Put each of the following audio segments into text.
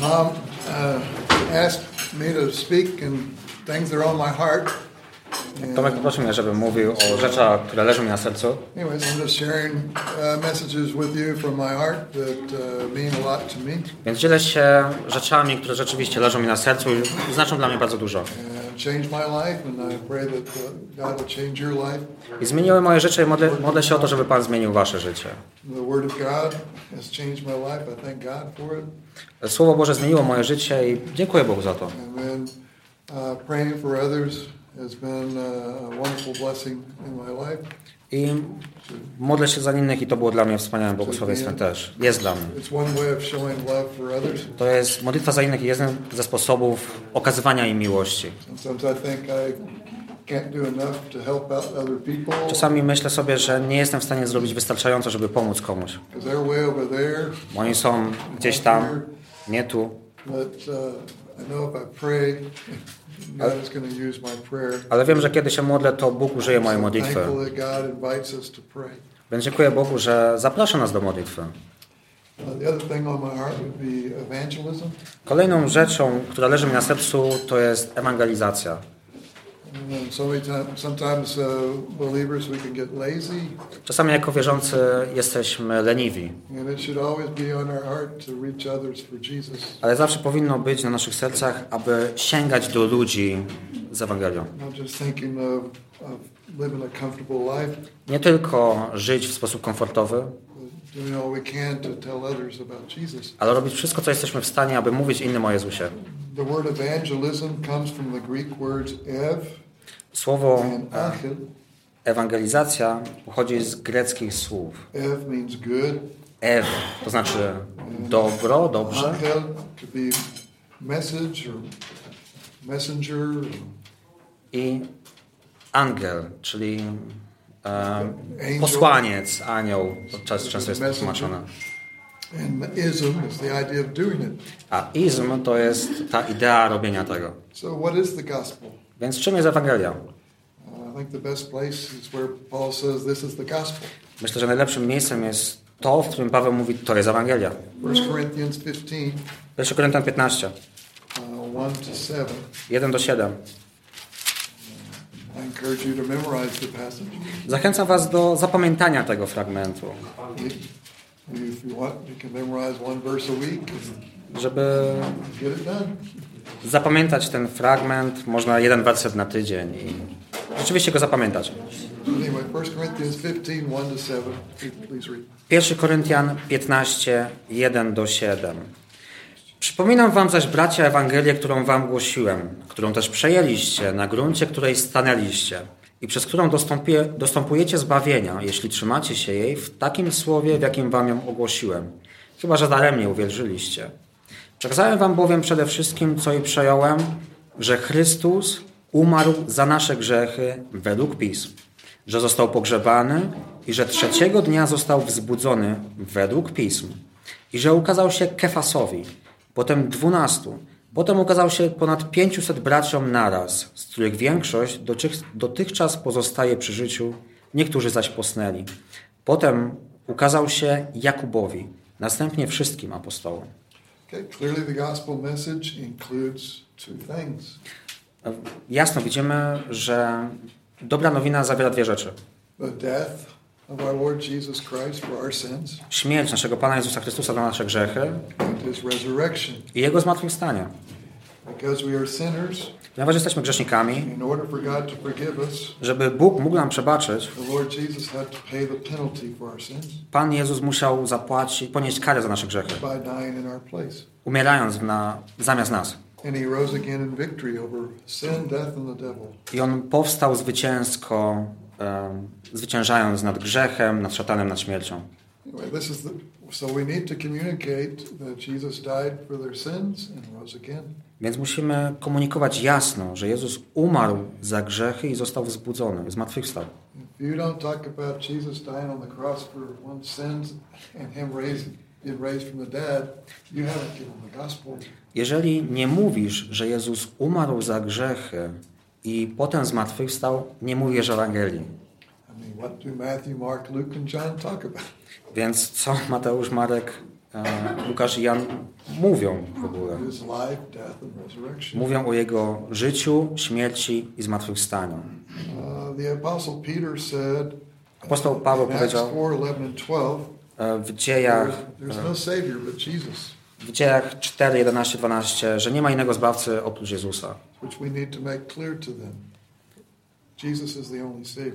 Tom asked me to speak and things that are on my heart. Tomek poprosił mnie, żebym mówił o rzeczach, które leżą mi na sercu. Anyways, I'm just sharing messages with you from my heart that mean a lot to me. Więc dzielę się rzeczami, które rzeczywiście leżą mi na sercu i znaczą dla mnie bardzo dużo. I zmieniły moje życie i modlę się o to, żeby Pan zmienił wasze życie. Słowo Boże zmieniło moje życie i dziękuję Bogu za to. I modlę się za innych i to było dla mnie wspaniałym błogosławieństwem też. Jest dla mnie. To jest modlitwa za innych i jeden ze sposobów okazywania im miłości. Czasami myślę sobie, że nie jestem w stanie zrobić wystarczająco, żeby pomóc komuś. Oni są gdzieś tam, nie tu. Ale wiem, że kiedy się modlę, to Bóg użyje mojej modlitwy. Więc dziękuję Bogu, że zaprasza nas do modlitwy. Kolejną rzeczą, która leży mi na sercu, to jest ewangelizacja. Czasami jako wierzący jesteśmy leniwi. Ale zawsze powinno być na naszych sercach, aby sięgać do ludzi z Ewangelią. Nie tylko żyć w sposób komfortowy, ale robić wszystko, co jesteśmy w stanie, aby mówić innym o Jezusie. Słowo ewangelizacja pochodzi z greckich słów. Ew to znaczy dobro, dobrze. I angel, czyli posłaniec, anioł, często jest tłumaczone. A izm to jest ta idea robienia tego. Więc czym jest Ewangelia? Myślę, że najlepszym miejscem jest to, w którym Paweł mówi, to jest Ewangelia. Pierwsza Koryntian 15. 1-7. Zachęcam was do zapamiętania tego fragmentu. Żeby zapamiętać ten fragment, można jeden werset na tydzień i rzeczywiście go zapamiętać. 1 Koryntian 15, 1-7. Przypominam wam zaś, bracia, Ewangelię, którą wam głosiłem, którą też przejęliście, na gruncie której stanęliście i przez którą dostępujecie zbawienia, jeśli trzymacie się jej w takim słowie, w jakim wam ją ogłosiłem, chyba że daremnie uwierzyliście. Przekazałem wam bowiem przede wszystkim, co i przejąłem, że Chrystus umarł za nasze grzechy według Pism, że został pogrzebany i że trzeciego dnia został wzbudzony według Pism i że ukazał się Kefasowi, potem 12, potem ukazał się ponad 500 braciom naraz, z których większość dotychczas pozostaje przy życiu, niektórzy zaś posnęli. Potem ukazał się Jakubowi, następnie wszystkim apostołom. Jasno widzimy, że dobra nowina zawiera dwie rzeczy. Śmierć naszego Pana Jezusa Chrystusa na nasze grzechy i Jego zmartwychwstanie. Ponieważ jesteśmy grzesznikami, żeby Bóg mógł nam przebaczyć, Pan Jezus musiał zapłacić, ponieść karę za nasze grzechy, umierając zamiast nas. I On powstał zwycięsko, zwyciężając nad grzechem, nad szatanem, nad śmiercią. Więc musimy komunikować jasno, że Jezus umarł za grzechy i został wzbudzony, zmartwychwstał. Jeżeli nie mówisz, że Jezus umarł za grzechy i potem zmartwychwstał, nie mówisz Ewangelii. Więc co Mateusz, Marek, Łukasz i Jan mówią w ogóle. Mówią o jego życiu, śmierci i zmartwychwstaniu. Apostoł Paweł powiedział w Dziejach 4, 11, 12, że nie ma innego zbawcy oprócz Jezusa.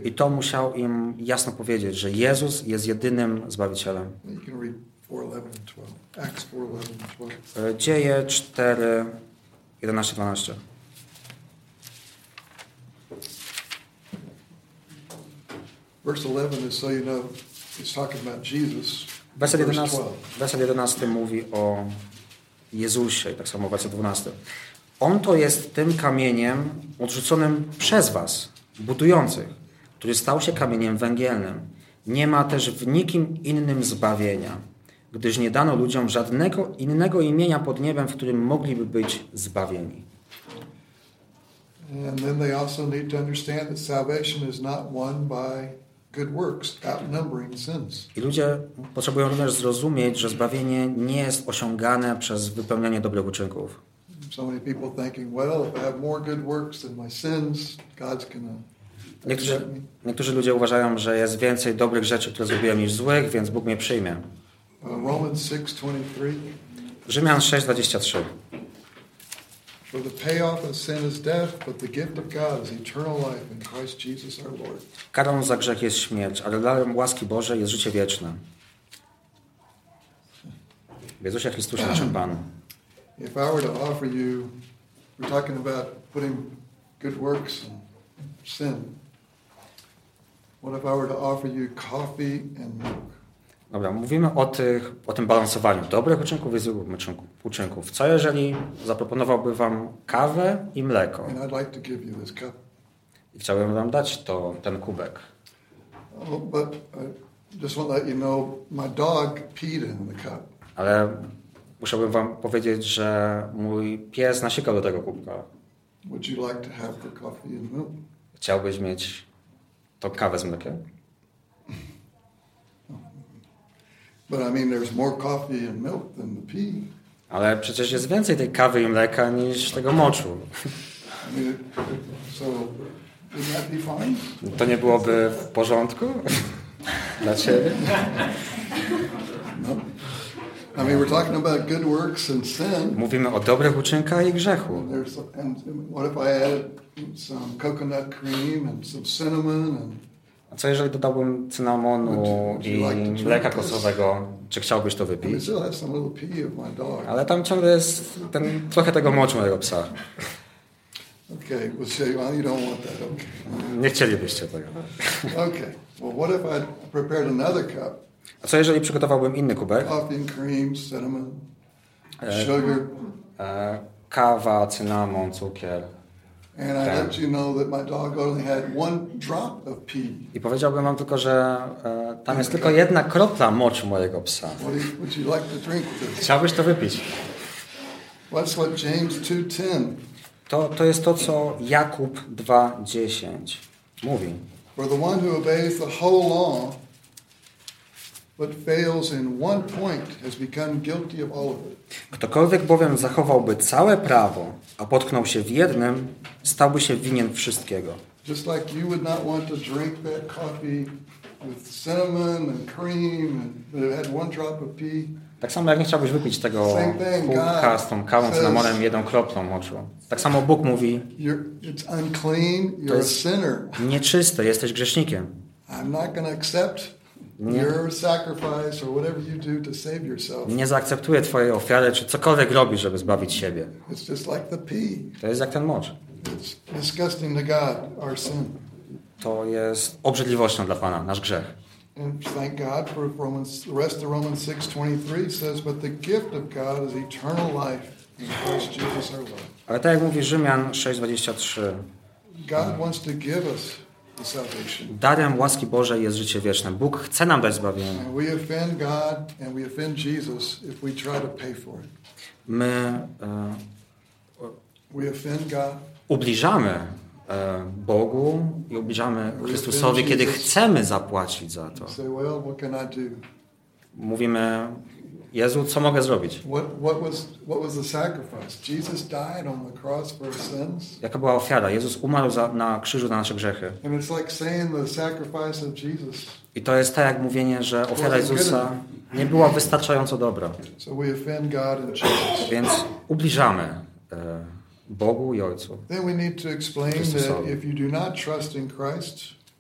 I to musiał im jasno powiedzieć, że Jezus jest jedynym Zbawicielem. Dzieje 4, 11, 12. Werset 11 mówi o Jezusie i tak samo werset 12. On to jest tym kamieniem odrzuconym przez was, budujących, który stał się kamieniem węgielnym. Nie ma też w nikim innym zbawienia, gdyż nie dano ludziom żadnego innego imienia pod niebem, w którym mogliby być zbawieni. And then they also need to understand that salvation is not won by good works, outnumbering sins. I ludzie potrzebują również zrozumieć, że zbawienie nie jest osiągane przez wypełnianie dobrych uczynków. Niektórzy ludzie uważają, że jest więcej dobrych rzeczy, które zrobiłem, niż złych, więc Bóg mnie przyjmie. Rzymian 6:23. For the payoff of sin is death, but the gift of God is eternal life in Christ Jesus our Lord. Karą za grzech jest śmierć, ale darem łaski Bożej jest życie wieczne. W Jezusie Chrystusie naszym Panu. If I were to offer you, we're talking about putting good works and sin. What if I were to offer you coffee and milk? Dobra, mówimy o tym balansowaniu dobrych uczynków i złych uczynków. Co jeżeli zaproponowałby wam kawę i mleko? I chciałbym wam dać ten kubek. Ale musiałbym wam powiedzieć, że mój pies nasikał do tego kubka. Chciałbyś mieć tą kawę z mlekiem? But I mean, there's more coffee and milk than the pee. Ale przecież jest więcej tej kawy i mleka niż tego moczu. So, would that be fine? To nie byłoby w porządku dla ciebie? No. I mean, we're talking about good works and sin. Mówimy o dobrych uczynkach i grzechu. And what if I added some coconut cream and some cinnamon and... A co jeżeli dodałbym cynamonu i mleka kosowego? Czy chciałbyś to wypić? Ale tam ciągle jest trochę tego moczu mojego psa. Nie chcielibyście tego. A co jeżeli przygotowałbym inny kubek? Kawa, cynamon, cukier. I powiedziałbym wam tylko, że tam jest tylko jedna kropla moczu mojego psa. Chciałbyś to wypić? To jest to, co Jakub 2:10 mówi. For the one who obeys the whole law, but fails in one point, has become guilty of all of it. Ktokolwiek bowiem zachowałby całe prawo, a potknął się w jednym, stałby się winien wszystkiego. Just like you would not want to drink that coffee with cinnamon and cream and it had one drop of pee. Tak samo jak nie chciałbyś wypić tego kubka z tą kawą, cynamonem, jedną kroplą moczu. Tak samo Bóg mówi, it's unclean, you're a sinner. Nieczyste, jesteś grzesznikiem. I'm not going to accept your sacrifice or whatever you do to save yourself. Nie zaakceptuję twojej ofiary, czy cokolwiek robisz, żeby zbawić siebie. It's just like the pee. To jest jak ten mocz. It's disgusting to God, our sin. To jest obrzydliwością dla Pana, nasz grzech. And thank God for Romans, the rest of Romans 6:23 says, but the gift of God is eternal life in Christ Jesus our Lord. Ale tak jak mówi Rzymian 6:23. God wants to give us. Darem łaski Bożej jest życie wieczne. Bóg chce nam dać zbawienie. My ubliżamy Bogu i ubliżamy Chrystusowi, kiedy chcemy zapłacić za to. Mówimy, Jezu, co mogę zrobić? What was the sacrifice? Jesus died on the cross for our sins. Jaka była ofiara? Jezus umarł na krzyżu za nasze grzechy. And it's like saying the sacrifice of Jesus. I to jest tak jak mówienie, że ofiara Jezusa nie była wystarczająco dobra. So we offend God and Jesus. Więc ubliżamy Bogu i Ojcu. Then we need to explain that if you do not trust in Christ,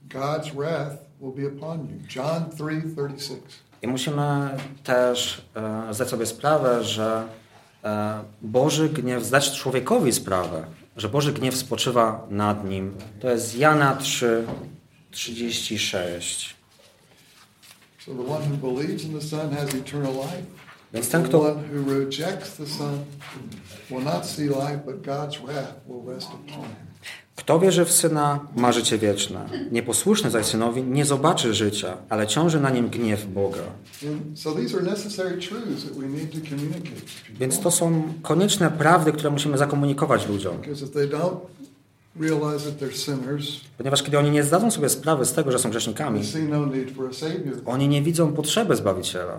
God's wrath will be upon you. John 3:36. I musimy też zdać sobie sprawę, że Boży gniew, zdać człowiekowi sprawę, że Boży gniew spoczywa nad nim. To jest Jana 3:36. So the one who believes in the Son has eternal life. Więc ten, kto rejects the Son will not see life, but God's wrath will rest upon him. Kto wierzy w Syna, ma życie wieczne. Nieposłuszny zaś Synowi nie zobaczy życia, ale ciąży na nim gniew Boga. Więc to są konieczne prawdy, które musimy zakomunikować ludziom. Ponieważ kiedy oni nie zdadzą sobie sprawy z tego, że są grzesznikami, oni nie widzą potrzeby Zbawiciela.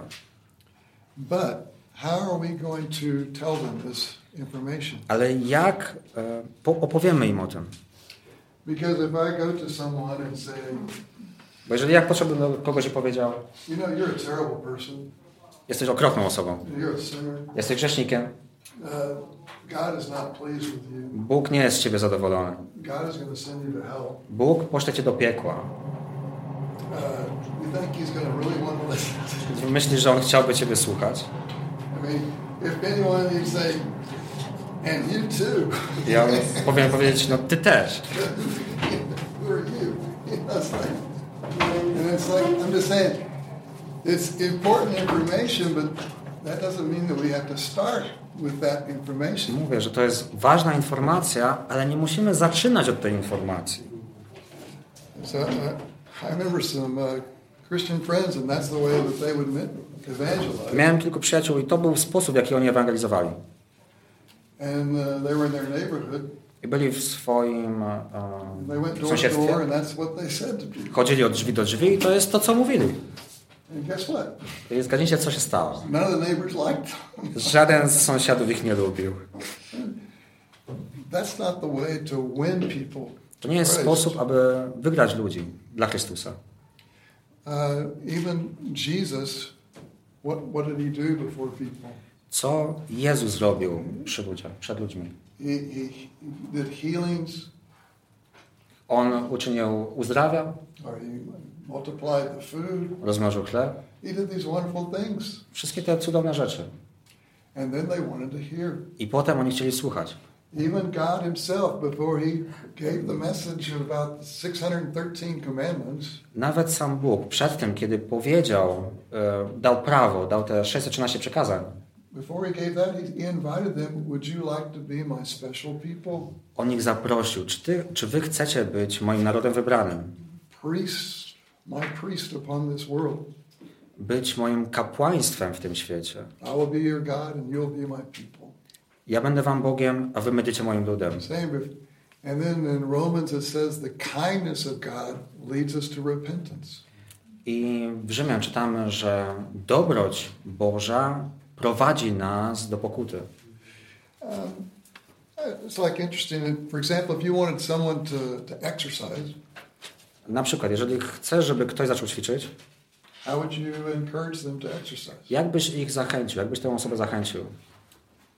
Ale jak opowiemy im o tym? Bo jeżeli jak poszedłem do kogoś i powiedział, jesteś okropną osobą, jesteś grzesznikiem, Bóg nie jest z ciebie zadowolony. Bóg poszle cię do piekła. Myślisz, że on chciałby ciebie słuchać? Ja powinien powiedzieć, no ty też. Mówię, że to jest ważna informacja, ale nie musimy zaczynać od tej informacji. Miałem kilku przyjaciół i to był sposób, w jaki oni ewangelizowali. I byli w swoim sąsiedztwie. Chodzili od drzwi do drzwi i to jest to, co mówili. I zgadnijcie, co się stało. Żaden z sąsiadów ich nie lubił. To nie jest sposób, aby wygrać ludzi dla Chrystusa. Co Jezus zrobił przed ludźmi? On uczynił, uzdrawiał, rozmnożył chleb. Wszystkie te cudowne rzeczy. I potem oni chcieli słuchać. Even God himself, before he gave the message about 613 commandments. Nawet sam Bóg przed tym, kiedy powiedział, dał prawo, dał te 613 przykazań. Before he gave that, he invited them, would you like to be my special people? On ich zaprosił, czy wy chcecie być moim narodem wybranym? Priest, my priest upon this world. Być moim kapłaństwem w tym świecie. I will be your God and you'll be my people. Ja będę wam Bogiem, a wy będziecie moim ludem. I w Rzymian czytamy, że dobroć Boża prowadzi nas do pokuty. Na przykład, jeżeli chcesz, żeby ktoś zaczął ćwiczyć, jak byś ich zachęcił? Jak byś tę osobę zachęcił?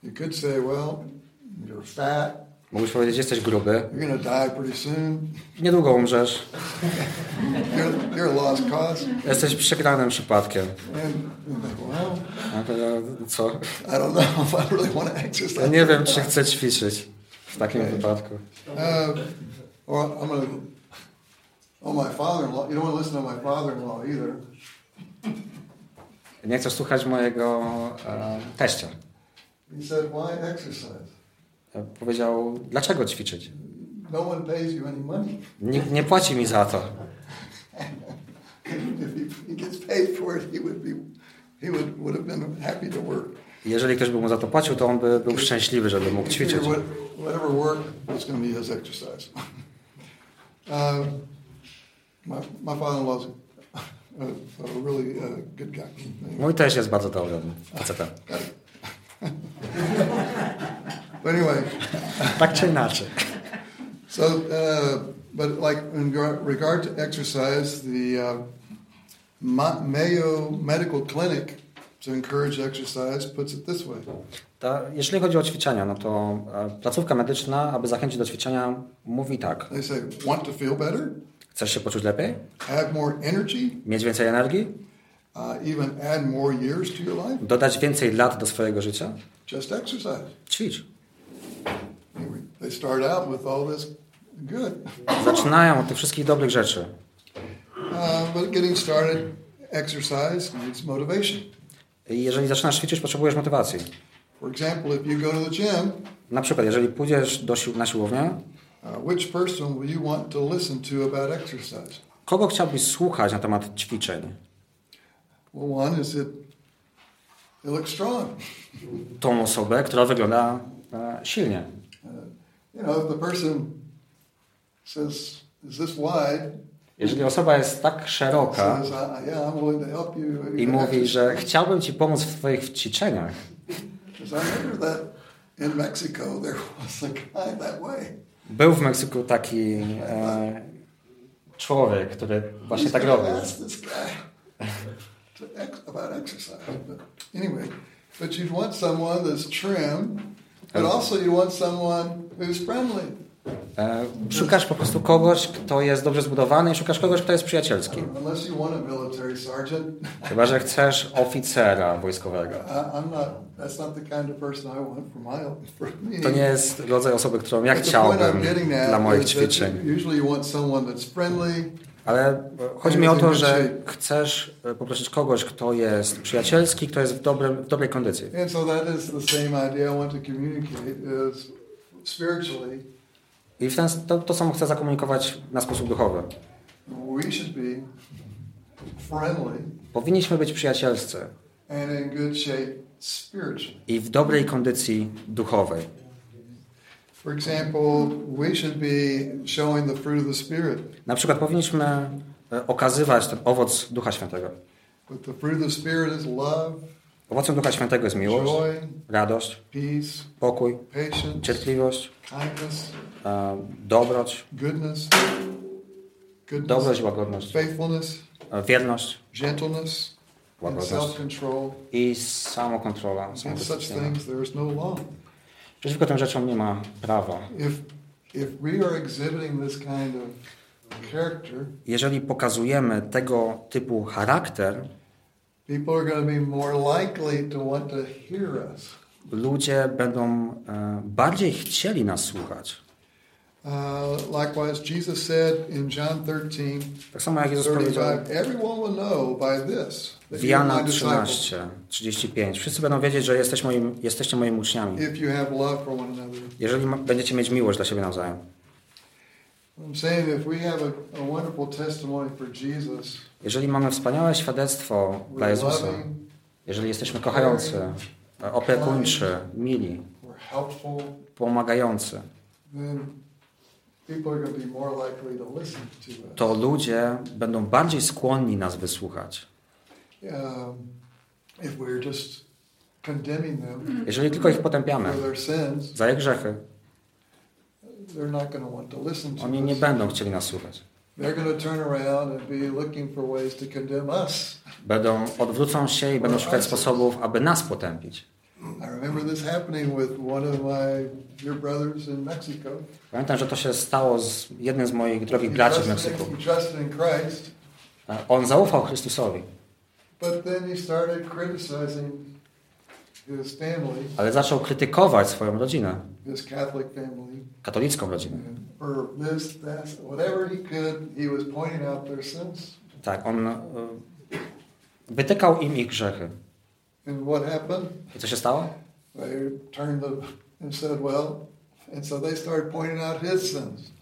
You could say, well, you're fat. Mógłbyś powiedzieć, jesteś gruby. You're gonna die pretty soon. Niedługo umrzesz. You're lost cause. Jesteś przegranym przypadkiem. And, well, co? I don't know if I really want to exercise. Ja nie wiem, czy chcę ćwiczyć w takim wypadku. Well, I'm gonna. Oh, my father-in-law. You don't want to listen to my father-in-law either. Nie chcesz słuchać mojego teścia. He said, why exercise? Powiedział, dlaczego ćwiczyć? No one pays you any money. Nikt nie płaci mi za to. Jeżeli ktoś by mu za to płacił, to on by był szczęśliwy, żeby mógł ćwiczyć. Whatever work, it's going to be his exercise. My father-in-law a really good guy. Mój też jest bardzo dobrym facetem. But anyway. Tak czy inaczej. So, but like in regard to exercise, the Mayo Medical Clinic to encourage exercise puts it this way. Jeśli chodzi o ćwiczenia, no to placówka medyczna, aby zachęcić do ćwiczenia, mówi tak. They say, want to feel better? Chcesz się poczuć lepiej? Add more energy? Mieć więcej energii? Even add more years to your life? Dodać więcej lat do swojego życia? Just exercise. Ćwicz. Anyway, they start out with all this good. Zaczynają od tych wszystkich dobrych rzeczy. But getting started, exercise needs motivation. Jeżeli zaczynasz ćwiczyć, potrzebujesz motywacji. For example, if you go to the gym, na przykład, jeżeli pójdziesz na siłownię, which person will you want to listen to about exercise? Kogo chciałbyś słuchać na temat ćwiczeń? Well, one is it looks strong. Tą osobę, która wygląda silnie. If the person says, is this wide? Jeżeli osoba jest tak szeroka i mówi, że chciałbym ci pomóc w twoich ćwiczeniach. Był w Meksyku taki człowiek, który właśnie tak robił. But you want someone that's trim, but also you want someone who's friendly. Szukasz po prostu kogoś, kto jest dobrze zbudowany, i szukasz kogoś, kto jest przyjacielski. Chyba że chcesz oficera wojskowego. To nie jest rodzaj osoby, którą ja chciałbym dla moich ćwiczeń. Ale chodzi mi o to, że chcesz poprosić kogoś, kto jest przyjacielski, kto jest w dobrej kondycji. I to samo chcę zakomunikować na sposób duchowy. Powinniśmy być przyjacielscy i w dobrej kondycji duchowej. Na przykład powinniśmy okazywać ten owoc Ducha Świętego. Owocem Ducha Świętego jest miłość, radość, pokój, cierpliwość, dobroć, dobroć, łagodność, wierność, łagodność i samokontrola. Przeciwko tym rzeczom nie ma prawa. Jeżeli pokazujemy tego typu charakter, ludzie będą bardziej chcieli nas słuchać. Likewise, Jesus said in John 13, tak samo jak Jezus powiedział w Jana 13:35. Wszyscy będą wiedzieć, że jesteście moimi uczniami, jeżeli będziecie mieć miłość dla siebie nawzajem. Jeżeli mamy wspaniałe świadectwo dla Jezusa, jeżeli jesteśmy kochający, opiekuńczy, mili, pomagający, to ludzie będą bardziej skłonni nas wysłuchać. Jeżeli tylko ich potępiamy za ich grzechy, oni nie będą chcieli nas słuchać. Odwrócą się i będą szukać sposobów, aby nas potępić. Pamiętam, że to się stało z jednym z moich drogich braci w Meksyku. On zaufał Chrystusowi, ale zaczął krytykować swoją rodzinę, katolicką rodzinę. Tak, on wytykał im ich grzechy. I co się stało?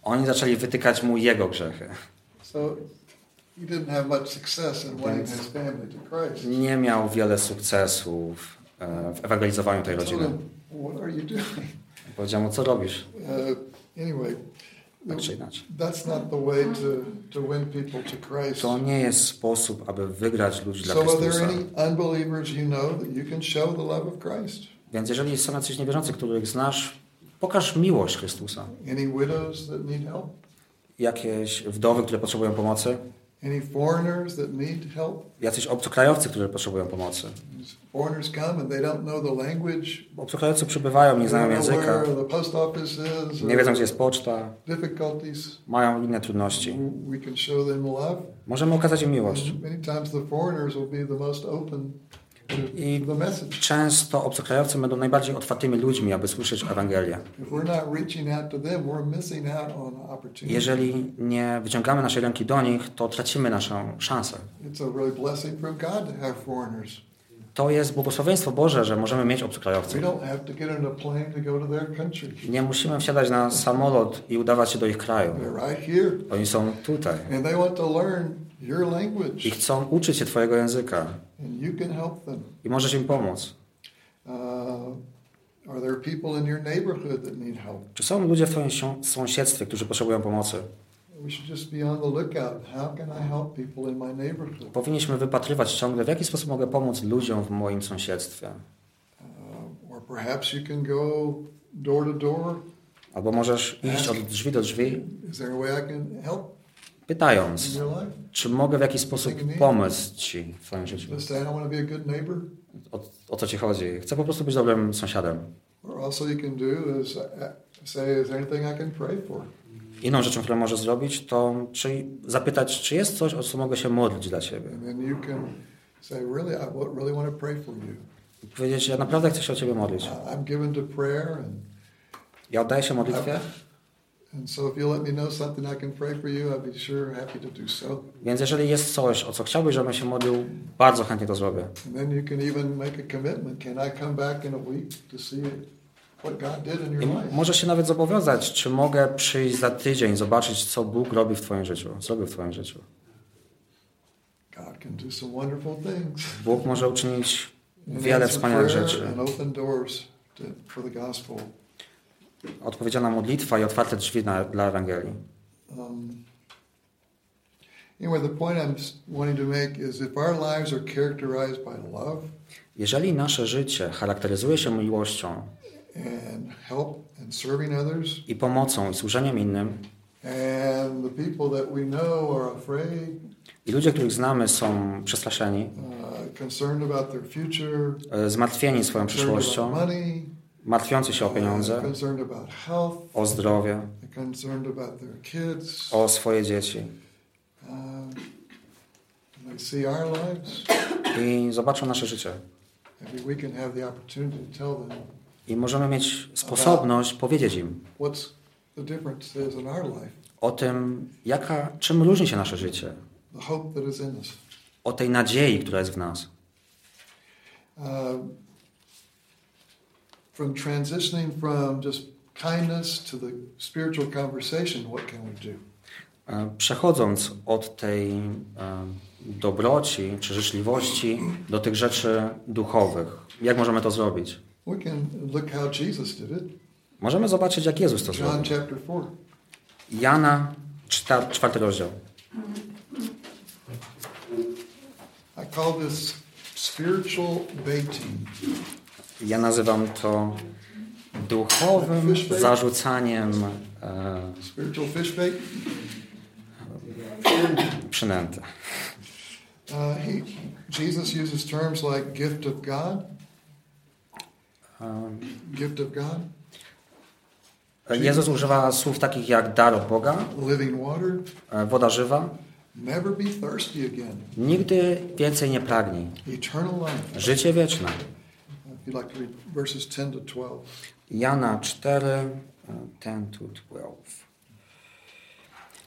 Oni zaczęli wytykać mu jego grzechy. Więc nie miał wiele sukcesów w ewangelizowaniu tej rodziny. Powiedział mu, co robisz? tak czy inaczej. To nie jest sposób, aby wygrać ludzi dla Chrystusa. Więc jeżeli są jacyś niewierzący, których znasz, pokaż miłość Chrystusa. Jakieś wdowy, które potrzebują pomocy? Jacyś obcokrajowcy, którzy potrzebują pomocy? Obcokrajowcy przybywają, nie znają języka, nie wiedzą, gdzie jest poczta, mają inne trudności. Możemy okazać im miłość. I często obcokrajowcy będą najbardziej otwartymi ludźmi, aby słyszeć Ewangelię. Jeżeli nie wyciągamy naszej ręki do nich, to tracimy naszą szansę. To jest błogosławieństwo Boże, że możemy mieć obcokrajowców. Nie musimy wsiadać na samolot i udawać się do ich kraju. Oni są tutaj. I chcą uczyć się Twojego języka. I możesz im pomóc. Czy są ludzie w Twoim sąsiedztwie, którzy potrzebują pomocy? Powinniśmy wypatrywać ciągle, w jaki sposób mogę pomóc ludziom w moim sąsiedztwie. Albo możesz iść od drzwi do drzwi, pytając, czy mogę w jakiś sposób pomóc Ci w Twoim życiu. O co Ci chodzi? Chcę po prostu być dobrym sąsiadem. Inną rzeczą, którą możesz zrobić, to zapytać, czy jest coś, o co mogę się modlić dla Ciebie. I powiedzieć, ja naprawdę chcę się o Ciebie modlić. Ja oddaję się modlitwie. Więc jeżeli jest coś, o co chciałbyś, żebym się modlił, bardzo chętnie to zrobię. I możesz się nawet zobowiązać, czy mogę przyjść za tydzień, zobaczyć, co Bóg robi w Twoim życiu, zrobił w Twoim życiu. Bóg może uczynić wiele wspaniałych rzeczy. Odpowiedziana modlitwa i otwarte drzwi dla Ewangelii. Jeżeli nasze życie charakteryzuje się miłością i pomocą i służeniem innym i ludzie, których znamy, są przestraszeni, zmartwieni swoją przyszłością, martwiący się o pieniądze, o zdrowie, o swoje dzieci. I zobaczą nasze życie. I możemy mieć sposobność powiedzieć im o tym, czym różni się nasze życie. O tej nadziei, która jest w nas. From transitioning from just kindness to the spiritual conversation, what can we do? Przechodząc od tej dobroci czy życzliwości do tych rzeczy duchowych, jak możemy to zrobić? We can look how Jesus did it. Możemy zobaczyć, jak Jezus to zrobił. John chapter 4. Jana 4 rozdział. I call this spiritual baiting. Ja nazywam to duchowym zarzucaniem przynęty. Jesus uses terms like gift of God. Jezus używa słów takich jak dar od Boga, woda żywa. Never be thirsty again. Nigdy więcej nie pragnij. Życie wieczne. You'd like to read verses 10 to 12. Jana 4, 10 to 12.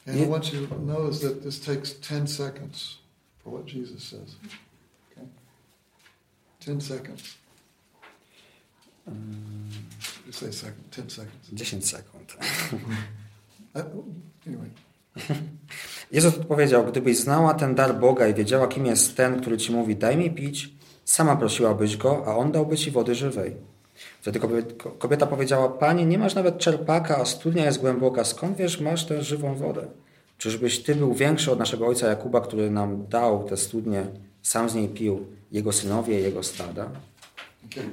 And what you know is that this takes 10 seconds for what Jesus says. Okay? 10 seconds. You say second, 10 seconds. 10 sekund. Anyway. Jezus odpowiedział, gdybyś znała ten dar Boga i wiedziała, kim jest ten, który ci mówi, daj mi pić, sama prosiłabyś Go, a On dałby Ci wody żywej. Wtedy kobieta powiedziała: Panie, nie masz nawet czerpaka, a studnia jest głęboka. Skąd wiesz, masz tę żywą wodę? Czyżbyś Ty był większy od naszego ojca Jakuba, który nam dał tę studnię, sam z niej pił, jego synowie, jego stada? Okay.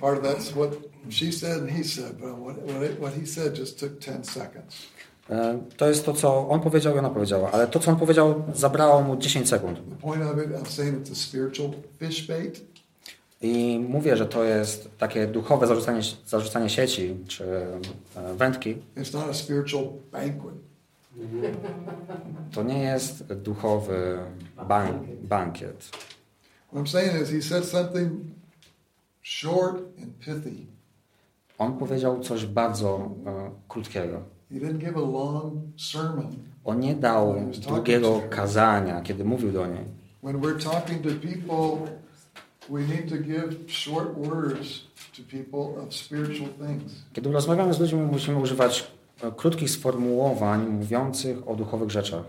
Part of that's what she said and he said, but what he said just took 10 seconds. To jest to, co on powiedział i ona powiedziała, ale to, co on powiedział, zabrało mu 10 sekund. I mówię, że to jest takie duchowe zarzucanie sieci czy wędki. To nie jest duchowy bankiet. On powiedział coś bardzo krótkiego. On nie dał długiego kazania, kiedy mówił do niej. Kiedy rozmawiamy z ludźmi, musimy używać krótkich sformułowań mówiących o duchowych rzeczach.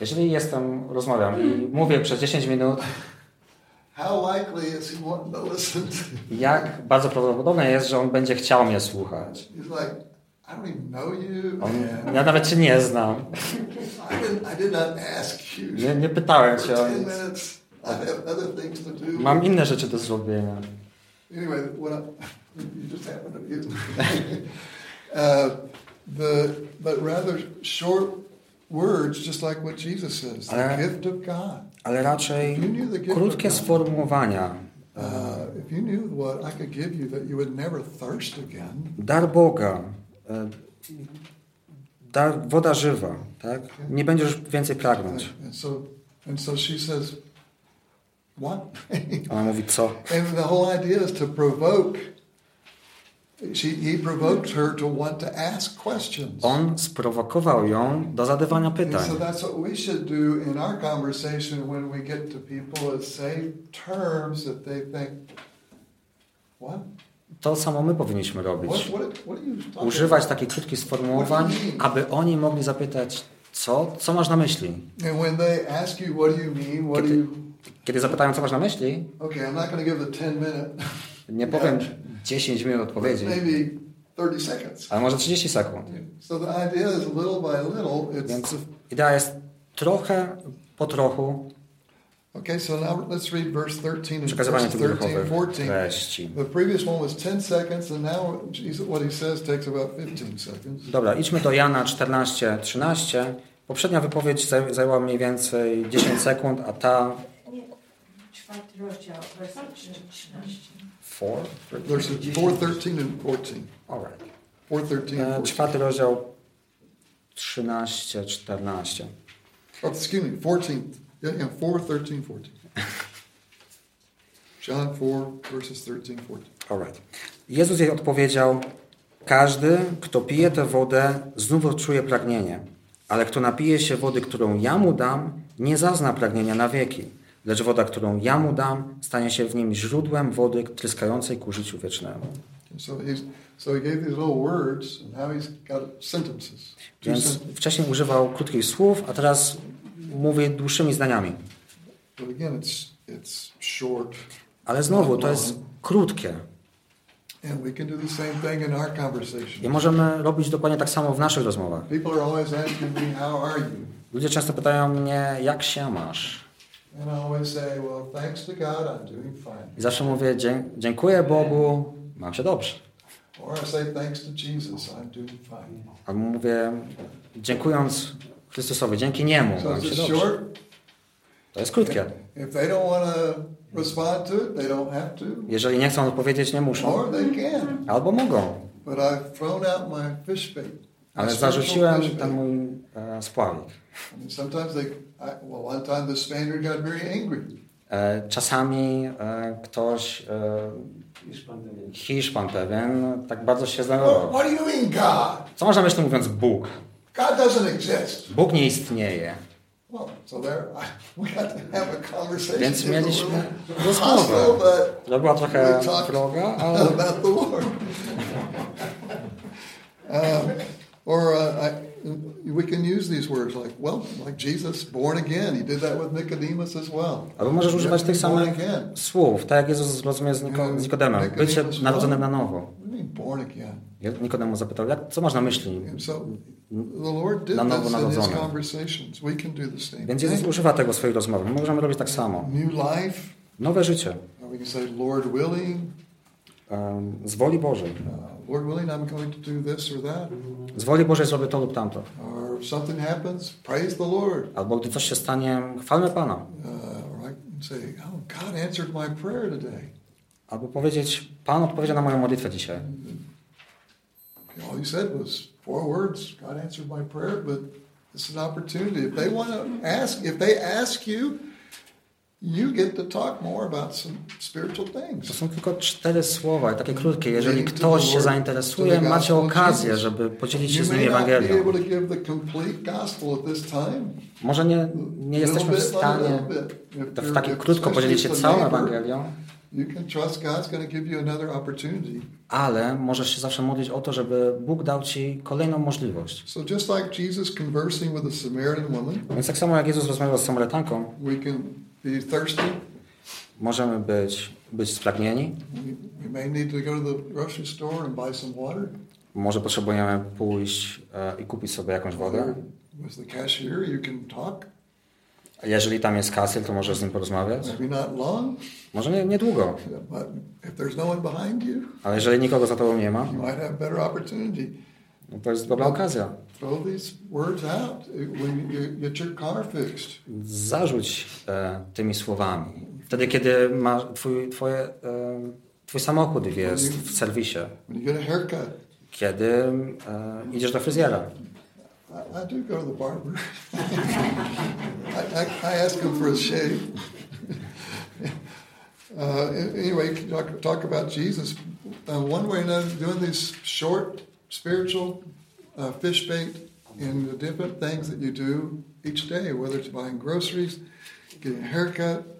Jeżeli rozmawiam i mówię przez 10 minut, jak bardzo prawdopodobne jest, że on będzie chciał mnie słuchać. Ja nawet Cię nie znam. Nie pytałem Cię o nic. Mam inne rzeczy do zrobienia. Ale raczej krótkie sformułowania. Dar Boga, dar, woda żywa, tak? Nie będziesz więcej pragnąć. Ona mówi co? He provoked her to want to ask questions. On sprowokował ją do zadawania pytań. So that's what we should do in our conversation when we get to people is say terms that they think what? To samo my powinniśmy robić. Używać takich krótkich sformułowań, aby oni mogli zapytać co masz na myśli. And when they ask you what do you mean, what do you... Kiedy zapytają co masz na myśli? Okay, I'm not going to give the 10 minute. Nie powiem 10 minut odpowiedzi, ale może 30 sekund. Więc idea jest trochę po trochu. Okay, so now let's read verse 13 and verse 14. The previous one was 10 seconds and now what he says takes about 15 seconds. Dobra, idźmy do Jana 14:13. Poprzednia wypowiedź zajęła mniej więcej 10 sekund, a ta 4:13 and 14. All right. 4:13. 4 rozdział 13-14. Oh, excuse me, 14. Yeah, 4:13-14. John 4:13-14. All right. Jezus jej odpowiedział: Każdy, kto pije tę wodę, znów odczuje pragnienie, ale kto napije się wody, którą ja mu dam, nie zazna pragnienia na wieki. Lecz woda, którą ja mu dam, stanie się w nim źródłem wody tryskającej ku życiu wiecznemu. Więc wcześniej używał krótkich słów, a teraz mówi dłuższymi zdaniami. Ale znowu, to jest krótkie. I możemy robić dokładnie tak samo w naszych rozmowach. Ludzie często pytają mnie, jak się masz? I zawsze mówię, dziękuję Bogu, mam się dobrze. Albo mówię, dziękując Chrystusowi, dzięki Niemu, mam się dobrze. To jest krótkie. Jeżeli nie chcą odpowiedzieć, nie muszą. Albo mogą. Ale zarzuciłem ten mój spławik. Czasami ktoś, Hiszpan pewien, tak bardzo się zdenerwował. Co można myśleć mówiąc Bóg? Bóg nie istnieje. Więc mieliśmy rozmowę. To była trochę droga, ale... we can use these words like, well, like Jesus born again. He did that with Nicodemus as well. Albo możesz używać tych samych słów, tak jak Jezus rozumie z Nikodemem. Bycie narodzonym na nowo. Born again. Nikodemu zapytał, co masz na myśli? Na nowo narodzony. Więc Jezus używa tego w swoich rozmowach. My możemy robić tak samo. Nowe życie. Z woli Bożej. Lord willing, I'm going to do this or that. Z woli Bożej zrobię to lub tamto. Or if something happens, praise the Lord. Albo gdy coś się stanie, chwalmy Pana. Or I can say, oh, God answered my prayer today. Albo powiedzieć, Pan odpowiedział na moją modlitwę dzisiaj. All you said was four words. God answered my prayer, but it's an opportunity. If they want to ask, if they ask you, you get to talk more about some spiritual things. To są tylko 4 słowa, i takie krótkie. Jeżeli ktoś się zainteresuje, macie okazję, żeby podzielić się z nimi Ewangelią. Może nie jesteśmy w stanie w tak krótko podzielić się całą Ewangelią, ale możesz się zawsze modlić o to, żeby Bóg dał ci kolejną możliwość. Więc tak samo jak Jezus rozmawiał z Samarytanką, możemy być spragnieni. Może potrzebujemy pójść i kupić sobie jakąś wodę. Jeżeli tam jest kasjer, to możesz z nim porozmawiać. Może niedługo. Ale jeżeli nikogo za tobą nie ma, to jest dobra okazja. Zarzuć tymi słowami. Wtedy, kiedy masz twój samochód jest w serwisie. Kiedy idziesz do fryzjera. I do go to the barber. I ask him for a shave. Anyway, talk about Jesus. One way or another, doing these short spiritual fish bait in the different things that you do each day, whether it's buying groceries, getting a haircut.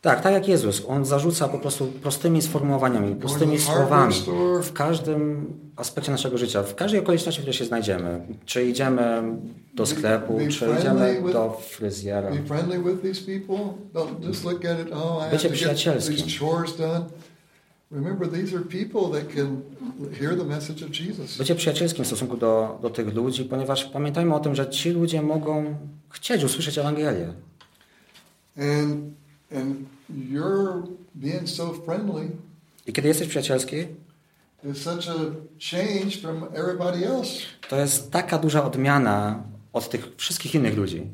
Tak jak Jezus. On zarzuca po prostu prostymi sformułowaniami, prostymi słowami w każdym aspekcie naszego życia, w każdej okoliczności, w której się znajdziemy. Czy idziemy do sklepu, czy idziemy do fryzjera. Bycie przyjacielskim. Bycie przyjacielskim w stosunku do tych ludzi, ponieważ pamiętajmy o tym, że ci ludzie mogą chcieć usłyszeć Ewangelię. And you're being so friendly. I kiedy jesteś przyjacielski, to jest taka duża odmiana od tych wszystkich innych ludzi.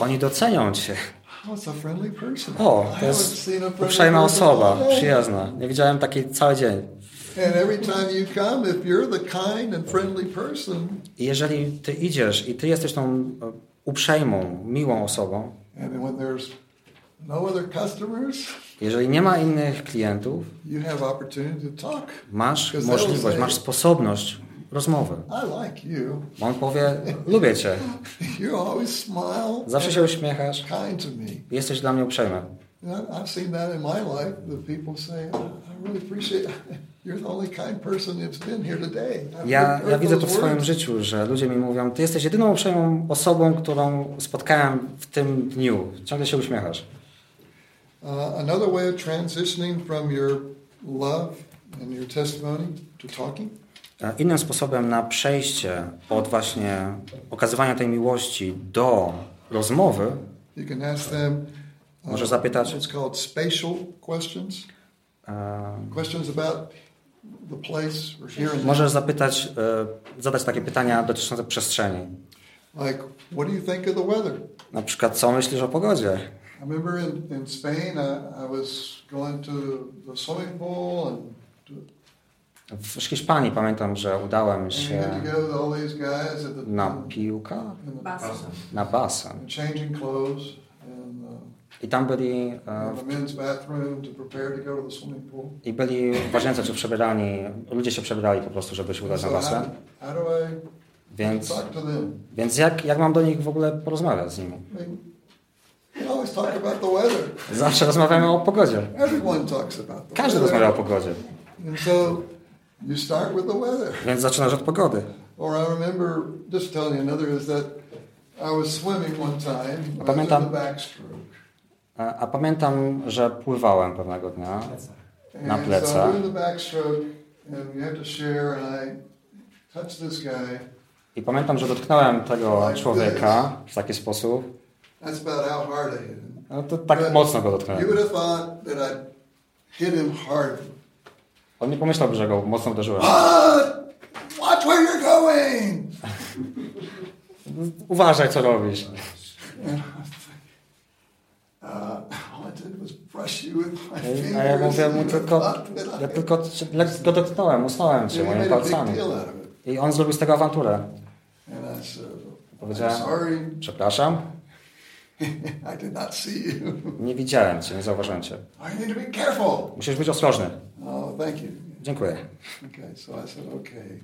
Oni docenią cię. O, to jest uprzejma osoba, przyjazna. Nie widziałem takiej cały dzień. I jeżeli ty idziesz i ty jesteś tą uprzejmą, miłą osobą, jeżeli nie ma innych klientów, masz możliwość, masz sposobność rozmowy. On powie, lubię cię. Zawsze się uśmiechasz. Jesteś dla mnie uprzejmy. Ja widzę to w swoim życiu, że ludzie mi mówią, ty jesteś jedyną uprzejmą osobą, którą spotkałem w tym dniu. Ciągle się uśmiechasz. Another way of transitioning from your love and your testimony to talking. Innym sposobem na przejście od właśnie okazywania tej miłości do rozmowy. You can ask them, możesz zapytać. It's called spatial questions. Questions about the place or here and możesz zapytać, zadać takie pytania dotyczące przestrzeni. Like, what do you think of the weather? Na przykład, co myślisz o pogodzie? I remember in Spain, I was going to the swimming pool and w Hiszpanii pamiętam, że udałem się na piłkę, na basen. I tam byli i byli w łazience czy przebierani, ludzie się przebierali po prostu, żeby się udać na basen. Więc jak mam do nich w ogóle porozmawiać z nimi? Zawsze rozmawiamy o pogodzie. Każdy rozmawia o pogodzie. Więc zaczynasz od pogody. Pamiętam, że pływałem pewnego dnia na plecach. I pamiętam, że dotknąłem tego człowieka w taki sposób. No to tak mocno go dotknąłem. On nie pomyślał, że go mocno uderzyłem. Watch where you're going! Uważaj, co robisz. A ja mówię mu tylko... Ja tylko go dotknąłem, usnąłem cię moimi palcami. I on zrobił z tego awanturę. Powiedziałem, przepraszam. I did not see you. Nie widziałem cię, nie zauważyłem cię. I need to be careful. Musisz być ostrożny. Oh, thank you. Dziękuję. Okay, so I said, okay.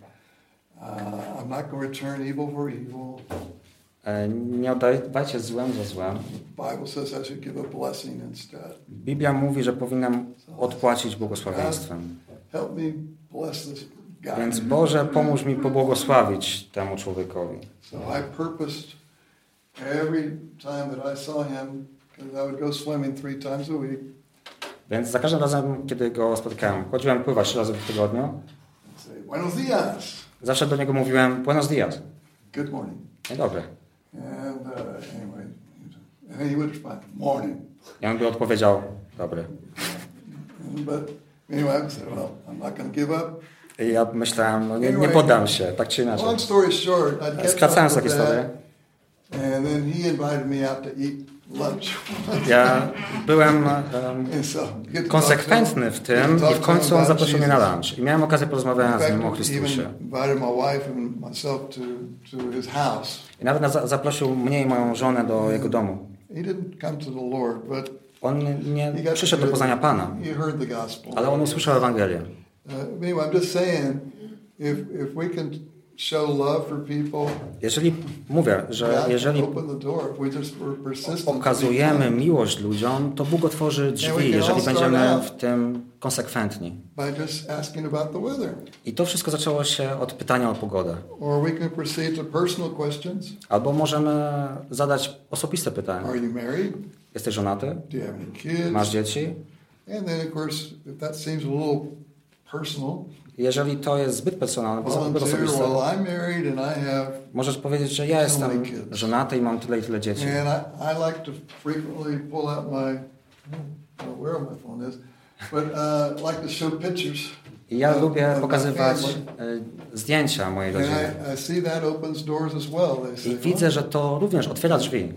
I'm not going to return evil for evil. Nie oddajcie złem za złem. Bible says I should give a blessing instead. Biblia mówi, że powinnam odpłacić błogosławieństwem. Help me bless this guy. Więc Boże, pomóż mi pobłogosławić temu człowiekowi. So I purposed. Every time that I saw him, because I would go swimming 3 times a week. Więc za każdym razem, kiedy go spotykałem, chodziłem pływać 3 razy w tygodniu. Buenos días. Zawsze do niego mówiłem Buenos días. Good morning. Dzień dobry. And anyway, he would respond morning. I on by odpowiedział dobry. But anyway, I said, well, I'm not going to give up. I ja myślałem, no nie poddam się, tak czy inaczej. Long story short, skracając tę historię. And then he invited me out to eat lunch. Ja byłem konsekwentny w tym i w końcu on zaprosił mnie na lunch. I miałem okazję porozmawiać z nim o Chrystusie. I nawet zaprosił mnie i moją żonę do jego domu. On nie przyszedł do poznania Pana, ale on usłyszał Ewangelię. Jeżeli mówię, że jeżeli okazujemy miłość ludziom, to Bóg otworzy drzwi, jeżeli będziemy w tym konsekwentni. I to wszystko zaczęło się od pytania o pogodę. Albo możemy zadać osobiste pytanie. Jesteś żonaty? Masz dzieci? Jeżeli to jest zbyt personalne, bo osobiste, możesz powiedzieć, że ja jestem żonaty i mam tyle i tyle dzieci. I ja lubię pokazywać zdjęcia mojej rodziny. I widzę, że to również otwiera drzwi.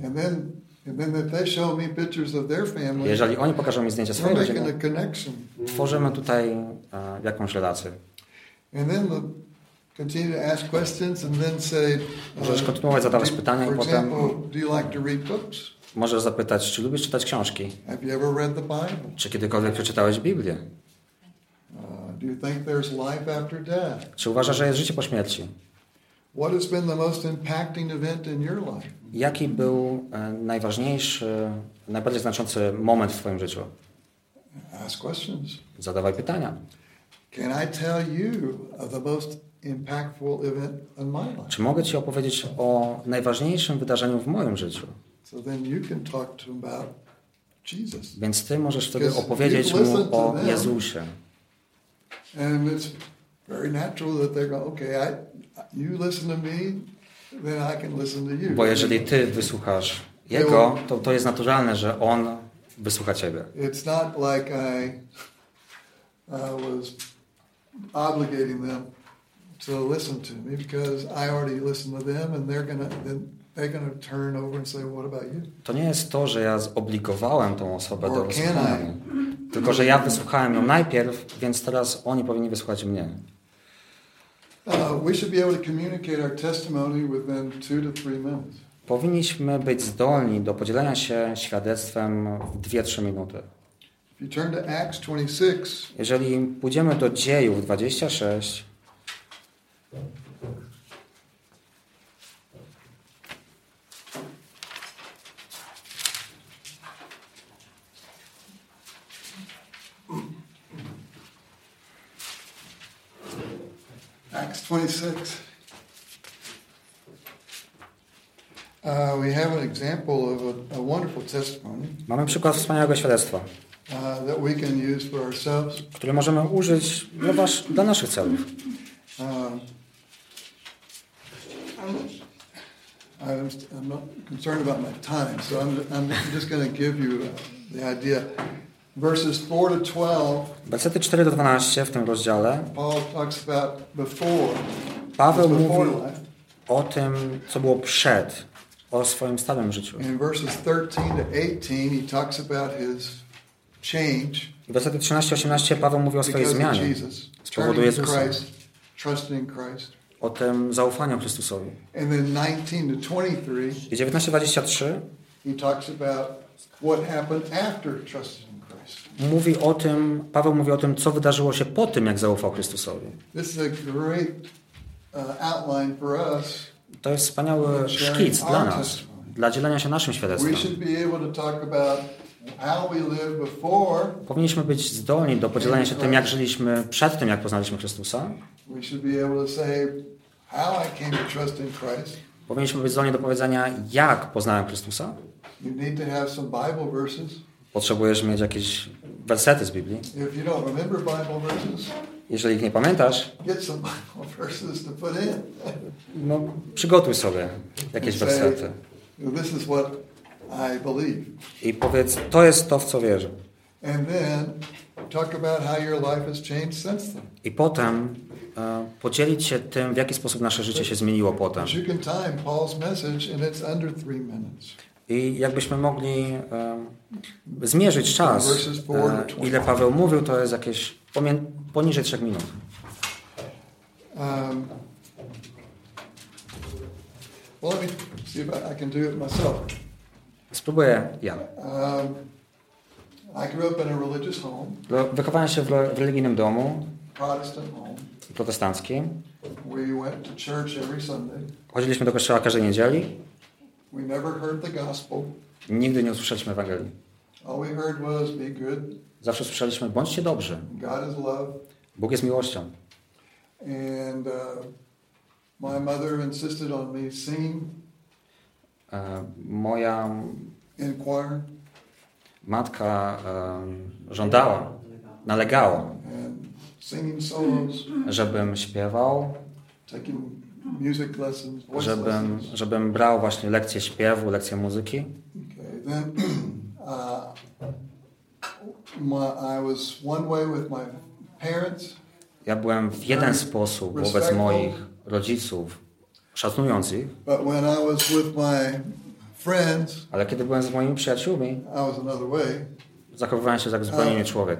Jeżeli oni pokażą mi zdjęcia swojej rodziny, tworzymy tutaj jakąś relację. Możesz kontynuować zadawać pytania i potem możesz zapytać, czy lubisz czytać książki? Czy kiedykolwiek przeczytałeś Biblię? Czy uważasz, że jest życie po śmierci? Jaki był najważniejszy, najbardziej znaczący moment w twoim życiu? Zadawaj pytania. Czy mogę ci opowiedzieć o najważniejszym wydarzeniu w moim życiu? Więc ty możesz wtedy opowiedzieć mu o Jezusie. Bo jeżeli ty wysłuchasz jego, to jest naturalne, że on wysłucha ciebie. To nie jest to, że ja zobligowałem tą osobę do wysłuchania mnie, tylko że ja wysłuchałem ją najpierw, więc teraz oni powinni wysłuchać mnie. Powinniśmy być zdolni do podzielenia się świadectwem w 2-3 minuty. Jeżeli pójdziemy do Dziejów 26, We have an example of a wonderful testimony. Mamy przykład wspaniałego świadectwa, that we can use for ourselves. Które możemy użyć dla naszych celów. I'm not concerned about my time, so I'm just going to give you the idea. Verses 4 to 12. Wersety 4 do 12 w tym rozdziale. Paul talks about before. Paweł mówi o tym, co było przed, o swoim starym życiu. In verses 13 to 18 he talks about his change. Wersety 13-18 Paweł mówi o swojej zmianie z powodu Jezusa. Trusting Christ. O tym zaufaniu Chrystusowi. And then 19 to 23. I 19-23 he talks about what happened after trusting. Paweł mówi o tym, co wydarzyło się po tym, jak zaufał Chrystusowi. To jest wspaniały szkic dla nas, dla dzielenia się naszym świadectwem. Powinniśmy być zdolni do podzielenia się tym, jak żyliśmy przed tym, jak poznaliśmy Chrystusa. Powinniśmy być zdolni do powiedzenia, jak poznałem Chrystusa. Potrzebujesz mieć jakieś wersety z Biblii. Jeżeli ich nie pamiętasz, przygotuj sobie jakieś wersety. I powiedz, to jest to, w co wierzę. I potem podzielić się tym, w jaki sposób nasze życie się zmieniło potem. I jakbyśmy mogli zmierzyć czas, ile Paweł mówił, to jest jakieś poniżej 3 minut. Let me see if I can do it myself. Spróbuję ja. I grew up in a religious home. Wychowałem się w religijnym domu. Protestant home. Protestanckim. We went to church every Sunday. Chodziliśmy do kościoła każdej niedzieli. We never heard the gospel. Nigdy nie usłyszeliśmy Ewangelii. All we heard was, be good. Zawsze słyszeliśmy, bądźcie dobrzy. God is love. Bóg jest miłością. And my mother insisted on me singing. Moja in choir. Matka żądała, nalegała, and singing solos. Żebym śpiewał. Taking music lessons, żebym brał właśnie lekcje śpiewu, lekcje muzyki. Okay, then I was one way with my parents. Ja byłem w jeden sposób wobec moich rodziców, szacując ich. But when I was with my friends, ale kiedy byłem z moimi przyjaciółmi, I was another way. Zachowywałem się jak zupełnie inny człowiek.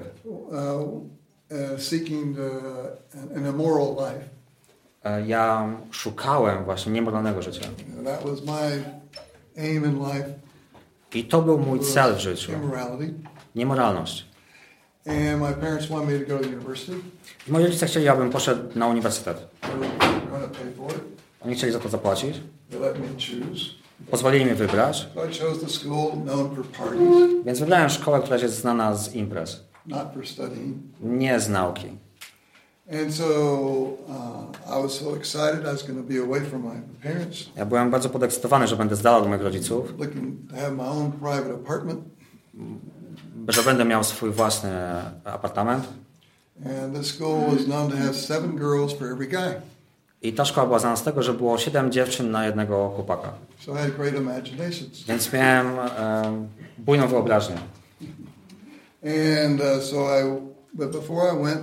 Seeking an immoral life. Ja szukałem właśnie niemoralnego życia. I to był mój cel w życiu. Niemoralność. Moi rodzice chcieli, abym poszedł na uniwersytet. Oni chcieli za to zapłacić. Pozwolili mi wybrać. Więc wybrałem szkołę, która jest znana z imprez. Nie z nauki. And so I was so excited I was going to be away from my parents. Ja byłem bardzo podekscytowany, że będę z dala od moich rodziców. I have my own private apartment. Że będę miał swój własny apartament. And the school was known to have 7 girls for every guy. I ta szkoła była znana z tego, że było 7 dziewczyn na jednego chłopaka. So I had great imaginations. Więc miałem bujną wyobraźnię. And but before I went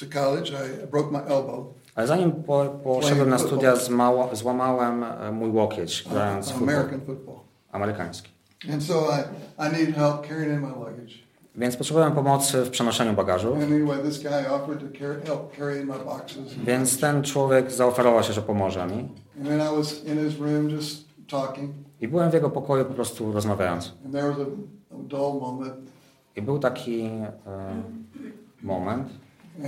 to college, I broke my elbow. Ale zanim poszedłem na studia, złamałem mój łokieć grając w futbol amerykański. And so I need help carrying in my luggage. Więc potrzebowałem pomocy w przenoszeniu bagażu. Więc ten człowiek zaoferował się, że pomoże mi. And then I was in his room just talking. I byłem w jego pokoju po prostu rozmawiając. And there was a dull moment. I był taki moment.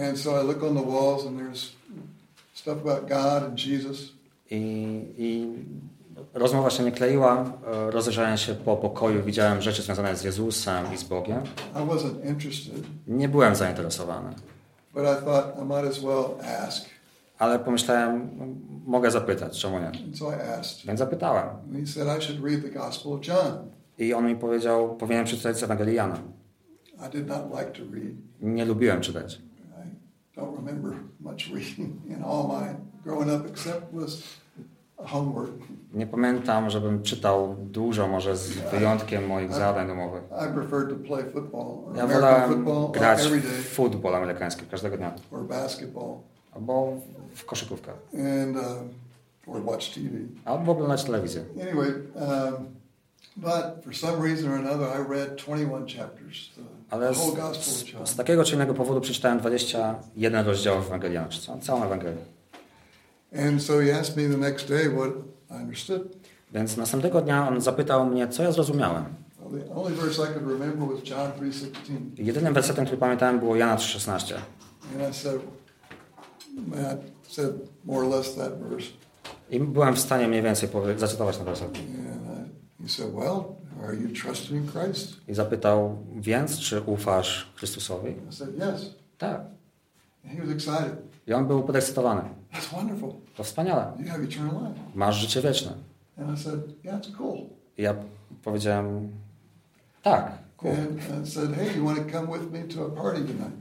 And so I look on the walls and there's stuff about God and Jesus. I rozmowa się nie kleiła, rozejrzałem się po pokoju, widziałem rzeczy związane z Jezusem i z Bogiem. I wasn't interested. Nie byłem zainteresowany. But I thought I might as well ask. Ale pomyślałem, mogę zapytać, czemu nie? Więc zapytałem. I on mi powiedział, powinienem przeczytać z Ewangelii Jana. Nie lubiłem czytać. Nie pamiętam, żebym czytał dużo, może z wyjątkiem moich zadań domowych. Ja wolałem grać w futbol amerykański każdego dnia. Albo w koszykówkę. Or watch TV. Albo oglądać telewizję. Anyway, but for some reason or another I read 21 chapters. Ale z takiego czy innego powodu przeczytałem 21 rozdziałów Ewangelii Jana, całą Ewangelię. And so he asked me the next day what I understood. Więc następnego dnia on zapytał mnie, co ja zrozumiałem. Jedynym wersetem, który pamiętałem, było Jana 3:16. I byłem w stanie mniej więcej zacytować ten werset. I zapytał, więc czy ufasz Chrystusowi? Tak. I on był podekscytowany. To wspaniale. Masz życie wieczne. I ja powiedziałem, tak.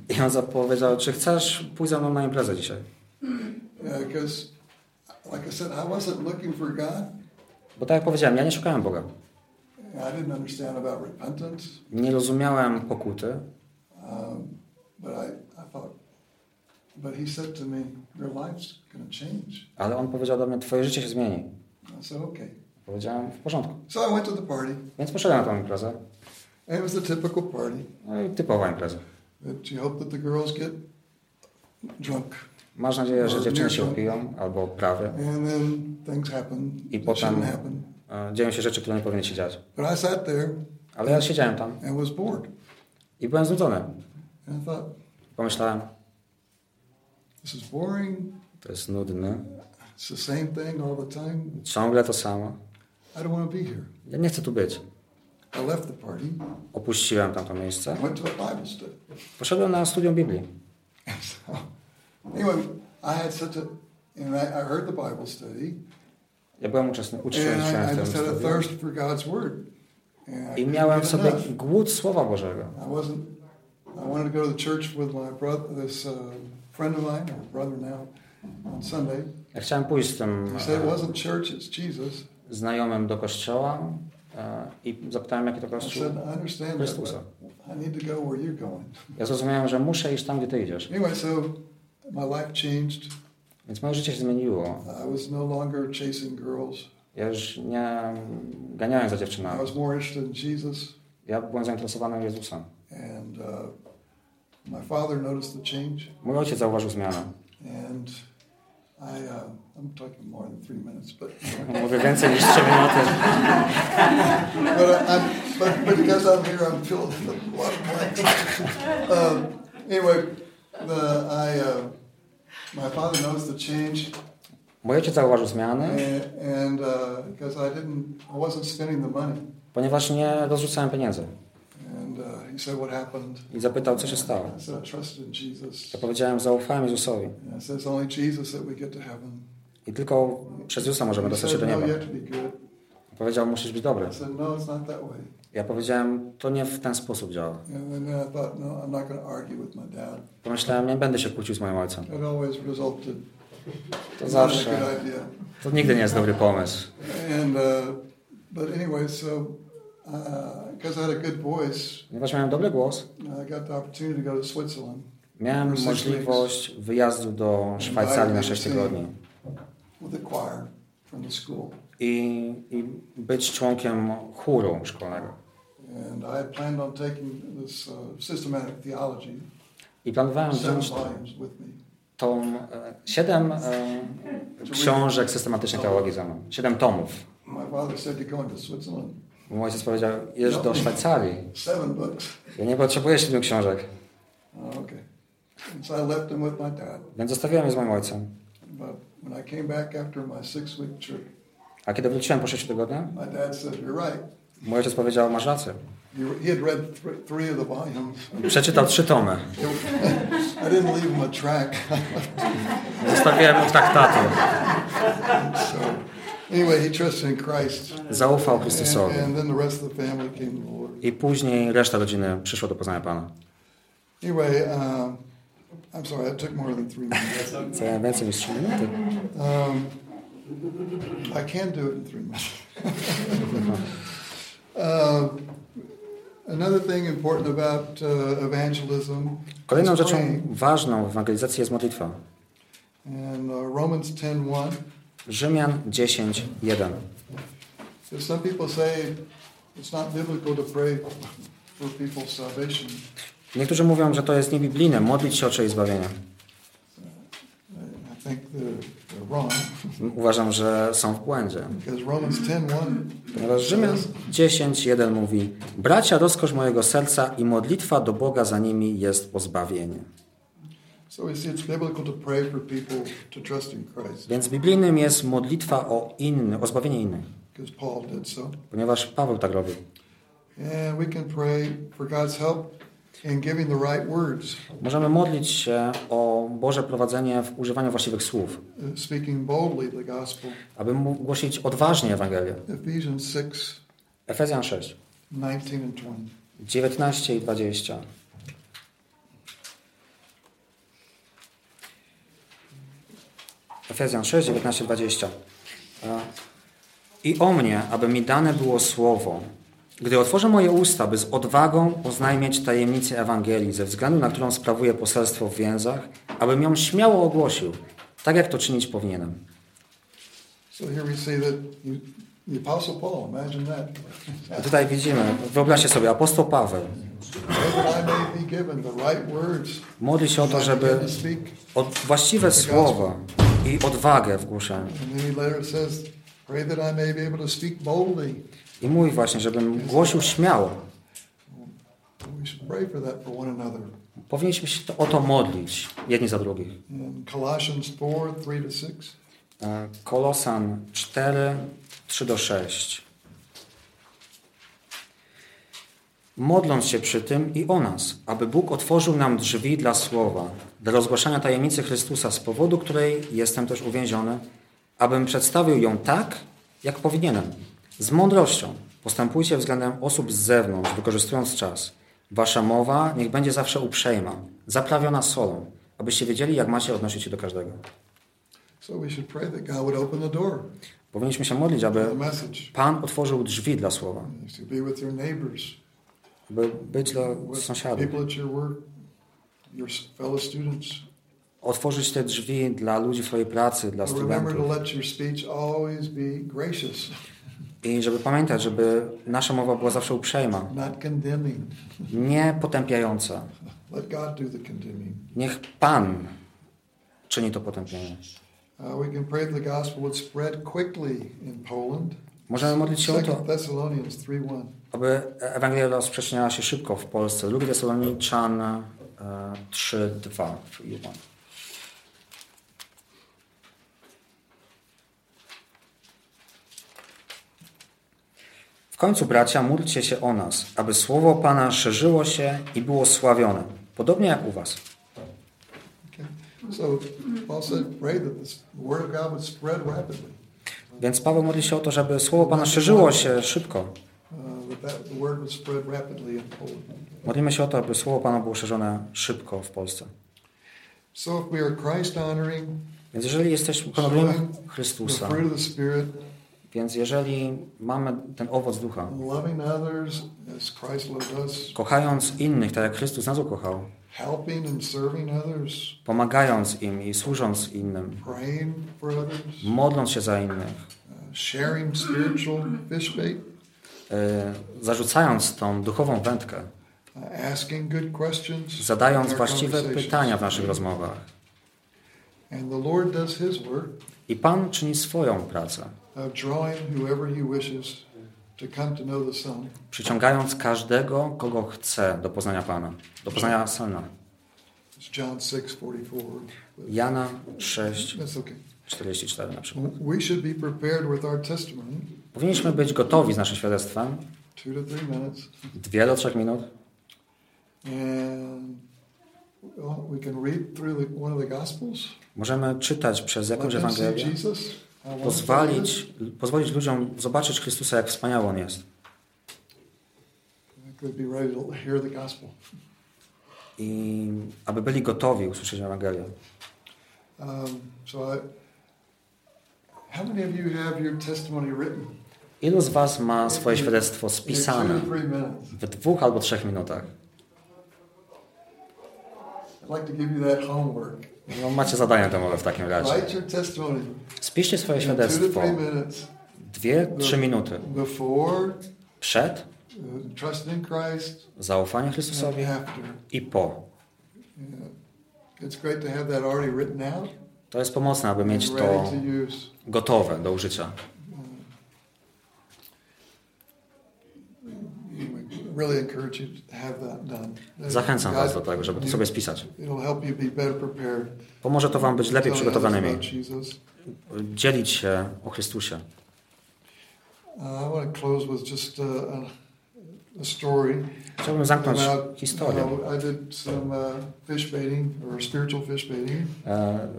I on zapowiedział, czy chcesz pójść ze mną na imprezę dzisiaj? Bo tak jak powiedziałem, ja nie szukałem Boga. Nie rozumiałem pokuty. Ale on powiedział do mnie, twoje życie się zmieni. Powiedziałem, w porządku. Więc poszedłem na tą imprezę. It was a typical party. Typowa impreza. But you hope that the girls get drunk. Masz nadzieję, że dziewczyny się upiją, albo prawie. And then things happen. I potem dzieją się rzeczy, które nie powinny się dziać. But I sat there. Ale ja siedziałem tam. And was bored. I byłem znudzony. And I thought, pomyślałem, this is boring. To jest nudne. It's the same thing all the time. Ciągle to samo. I don't want to be here. Ja nie chcę tu być. I left the party. Opuściłem tamto miejsce. Poszedłem na studium Biblii. Ja byłem uczestniczyłem w tym. I miałem w sobie głód Słowa Bożego. Ja chciałem pójść z tym znajomym do kościoła. I zapytałem, jaki to kościół Chrystusa. Ja zrozumiałem, że muszę iść tam, gdzie ty idziesz. Więc moje życie się zmieniło. Ja już nie ganiałem za dziewczynami. Ja byłem zainteresowany Jezusem. Mój ojciec zauważył zmianę. I'm talking more than 3 minutes, but mówię więcej niż 3 minuty. But because I'm here, I'm filled with a lot of blanks. Anyway, my father noticed the change. Mój ojciec zauważył zmiany. And because I wasn't spending the money. Ponieważ nie rozrzucałem pieniędzy. He said, what happened? I zapytał, co się stało. Ja powiedziałem, zaufałem Jezusowi. I tylko przez Jezusa możemy dostać się do nieba. Powiedział, musisz być dobry. Ja powiedziałem, to nie w ten sposób działa. Pomyślałem, nie będę się kłócił z moim ojcem. To zawsze. To nigdy nie jest dobry pomysł. Ponieważ miałem dobry głos, miałem możliwość wyjazdu do Szwajcarii na 6 tygodni i być członkiem chóru szkolnego. I planowałem wziąć tą 7 książek systematycznej teologii ze mną, 7 tomów. Mój ojciec powiedział, jedź do Szwajcarii. Ja nie potrzebuję 7 książek. Więc zostawiłem je z moim ojcem. A kiedy wróciłem po 6 tygodniach, Mój ojciec powiedział, masz rację. Przeczytał 3 tomy. Zostawiłem mu traktatu. Zaufał Chrystusowi. I później reszta rodziny przyszła do poznania Pana. Co więcej niż 3 minuty. I can do it in 3 minutes. Another thing important about evangelism. Kolejną rzeczą ważną w ewangelizacji jest modlitwa. And Romans 10:1. Rzymian 10:1. Some people say it's not biblical to pray for people's salvation. Niektórzy mówią, że to jest niebiblijne modlić się o czyjeś zbawienie. I think they're wrong. Uważam, że są w błędzie. Ponieważ Rzymian 10:1 mówi: bracia, rozkosz mojego serca i modlitwa do Boga za nimi jest pozbawienie. Więc biblijnym jest modlitwa o zbawienie innych. Ponieważ Paweł tak robił. Możemy modlić się o Boże prowadzenie w używaniu właściwych słów, aby mógł głosić odważnie Ewangelię. Efezjan 6, 19 i 20. Efezjan 6, 19 i 20. I o mnie, aby mi dane było słowo, gdy otworzę moje usta, by z odwagą oznajmiać tajemnicę Ewangelii, ze względu na którą sprawuję poselstwo w więzach, abym ją śmiało ogłosił, tak jak to czynić powinienem. A tutaj widzimy, wyobraźcie sobie, apostoł Paweł modli się o to, żeby właściwe słowa i odwagę w głoszeniu. I mówi właśnie, żebym głosił śmiało. Powinniśmy się o to modlić, jedni za drugich. Kolosan 4, 3-6. Modląc się przy tym i o nas, aby Bóg otworzył nam drzwi dla słowa, dla rozgłaszania tajemnicy Chrystusa, z powodu której jestem też uwięziony, abym przedstawił ją tak, jak powinienem. Z mądrością postępujcie względem osób z zewnątrz, wykorzystując czas. Wasza mowa niech będzie zawsze uprzejma, zaprawiona solą, abyście wiedzieli, jak macie odnosić się do każdego. Powinniśmy się modlić, aby Pan otworzył drzwi dla słowa. Aby być dla sąsiadów. Otworzyć te drzwi dla ludzi w swojej pracy, dla studentów. I żeby pamiętać, żeby nasza mowa była zawsze uprzejma, nie potępiająca. Niech Pan czyni to potępienie. Możemy modlić się o to, aby Ewangelia rozprzestrzeniała się szybko w Polsce. 2 Tesaloniczan 3:2. W końcu, bracia, módlcie się o nas, aby słowo Pana szerzyło się i było sławione, podobnie jak u was. Więc Paweł modli się o to, żeby słowo Pana szerzyło się szybko. Modlimy się o to, aby słowo Pana było szerzone szybko w Polsce. Więc jeżeli jesteśmy honorujemy Chrystusa, więc jeżeli mamy ten owoc ducha, kochając innych tak jak Chrystus nas ukochał, pomagając im i służąc innym, modląc się za innych, zarzucając tą duchową wędkę, zadając właściwe pytania w naszych rozmowach. I Pan czyni swoją pracę, przyciągając każdego, kogo chce, do poznania Pana, do poznania Syna. Jana 6:44 na przykład. Powinniśmy być gotowi z naszym świadectwem 2 do 3 minut. We can read through one of the Gospels. Możemy czytać przez jakąś Ewangelię. Pozwolić ludziom zobaczyć Chrystusa, jak wspaniały On jest. I aby byli gotowi usłyszeć Ewangelię. How many of you have your testimony written? Ilu z was ma swoje świadectwo spisane w 2 albo 3 minutach? No, macie zadanie domowe w takim razie. Spiszcie swoje świadectwo 2-3 minuty przed zaufaniem Chrystusowi i po. To jest pomocne, aby mieć to gotowe do użycia. Zachęcam was do tego, żeby to sobie spisać. Pomoże to wam być lepiej przygotowanymi. Dzielić się o Chrystusie. Chciałbym zamknąć historię.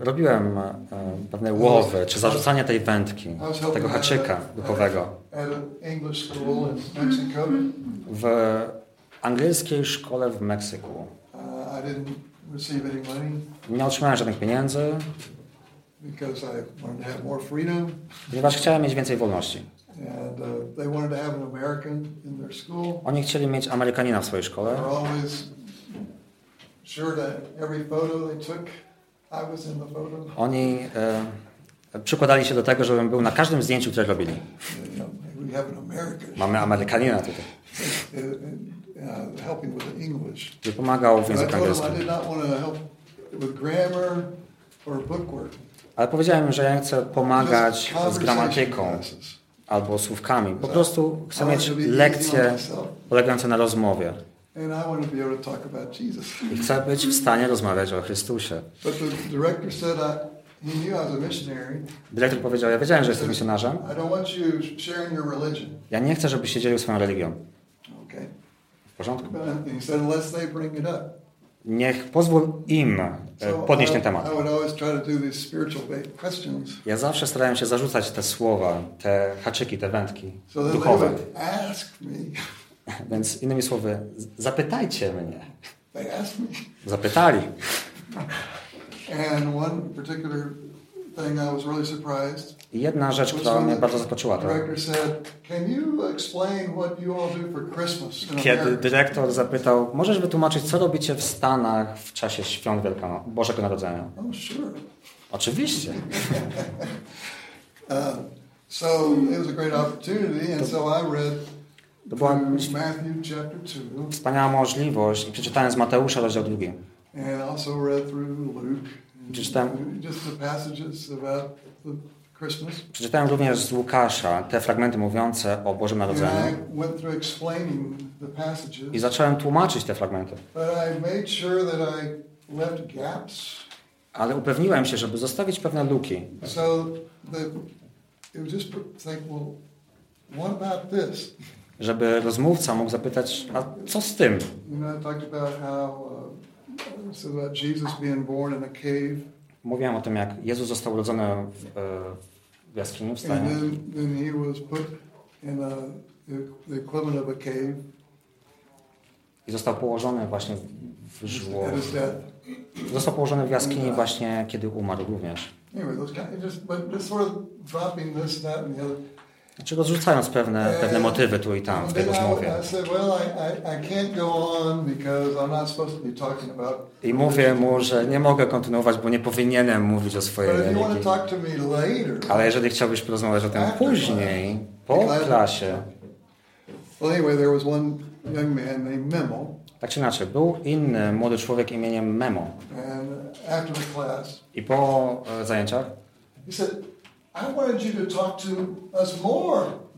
Robiłem pewne łowy, czy zarzucanie tej wędki, tego haczyka duchowego. W angielskiej szkole w Meksyku. Nie otrzymałem żadnych pieniędzy, ponieważ chciałem mieć więcej wolności. Oni chcieli mieć Amerykanina w swojej szkole. Oni przykładali się do tego, żebym był na każdym zdjęciu, które robili. Mamy Amerykanina tutaj. Który pomagał w języku angielskim. Ale powiedziałem, że ja chcę pomagać z gramatyką. Albo słówkami. Po prostu chcę mieć lekcje polegające na rozmowie. I chcę być w stanie rozmawiać o Chrystusie. Dyrektor powiedział, ja wiedziałem, że jesteś misjonarzem. Ja nie chcę, żebyś się dzielił swoją religią. W porządku? Niech pozwól im podnieść ten temat. Ja zawsze starałem się zarzucać te słowa, te haczyki, te wędki duchowe. Więc innymi słowy, zapytajcie mnie. Zapytali. I jedna rzecz, która mnie bardzo zaskoczyła, to kiedy dyrektor zapytał, możesz wytłumaczyć, co robicie w Stanach w czasie świąt Bożego Narodzenia? Oczywiście. To była wspaniała możliwość i przeczytałem z Mateusza rozdział 2. Przeczytałem również z Łukasza te fragmenty mówiące o Bożym Narodzeniu i zacząłem tłumaczyć te fragmenty. Ale upewniłem się, żeby zostawić pewne luki. Żeby rozmówca mógł zapytać, a co z tym? Mówiłem o tym, jak Jezus został urodzony w jaskini, w stanie. I został położony właśnie w żłobie. Został położony w jaskini właśnie, kiedy umarł również. Znaczy rozrzucając pewne motywy tu i tam w tej rozmowie. I mówię mu, że nie mogę kontynuować, bo nie powinienem mówić o swojej religii. Ale jeżeli chciałbyś porozmawiać o tym później, po klasie. Tak czy inaczej, był inny młody człowiek imieniem Memo. I po zajęciach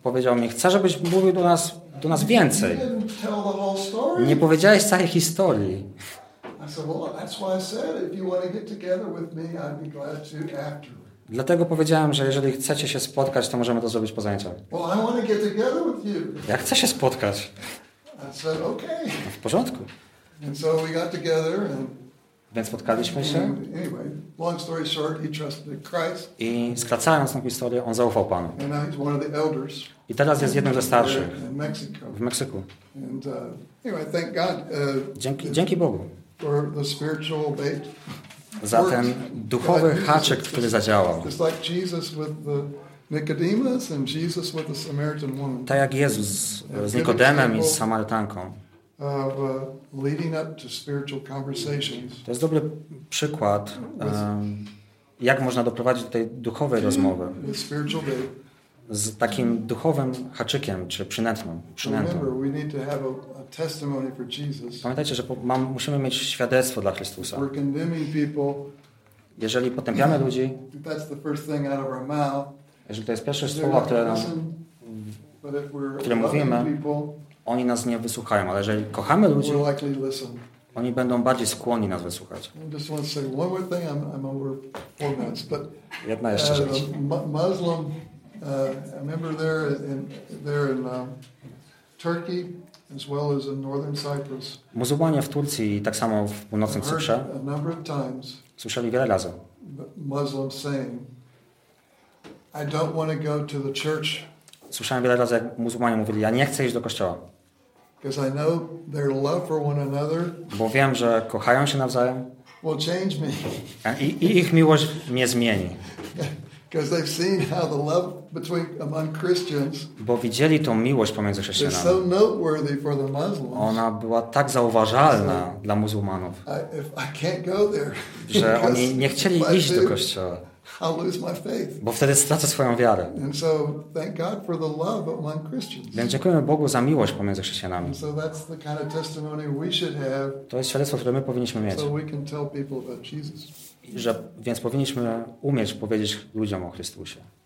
powiedział mi, chcę, żebyś mówił do nas więcej. Nie powiedziałeś całej historii. Dlatego powiedziałem, że jeżeli chcecie się spotkać, to możemy to zrobić po zajęciach. Ja chcę się spotkać. No w porządku. Więc spotkaliśmy się. I skracając tą historię, on zaufał Panu. I teraz jest jednym ze starszych w Meksyku. Dzięki Bogu za ten duchowy haczyk, który zadziałał. Tak jak Jezus z Nikodemem i z Samarytanką. To jest dobry przykład, jak można doprowadzić do tej duchowej rozmowy z takim duchowym haczykiem, czy przynętą. Pamiętajcie, że musimy mieć świadectwo dla Chrystusa. Jeżeli potępiamy ludzi, jeżeli to jest pierwsze słowo, które mówimy, oni nas nie wysłuchają, ale jeżeli kochamy ludzi, oni będą bardziej skłonni nas wysłuchać. Jedna jeszcze rzecz. Muzułmanie w Turcji i tak samo w północnym Cyprze słyszeli wiele razy. Słyszałem wiele razy, jak muzułmanie mówili, ja nie chcę iść do kościoła. Bo wiem, że kochają się nawzajem i ich miłość mnie zmieni. Bo widzieli tą miłość pomiędzy chrześcijanami. Ona była tak zauważalna dla muzułmanów, że oni nie chcieli iść do kościoła. Bo wtedy stracę swoją wiarę. Więc dziękujemy Bogu za miłość pomiędzy chrześcijanami. To jest świadectwo, które my powinniśmy mieć. Więc powinniśmy umieć powiedzieć ludziom o Chrystusie.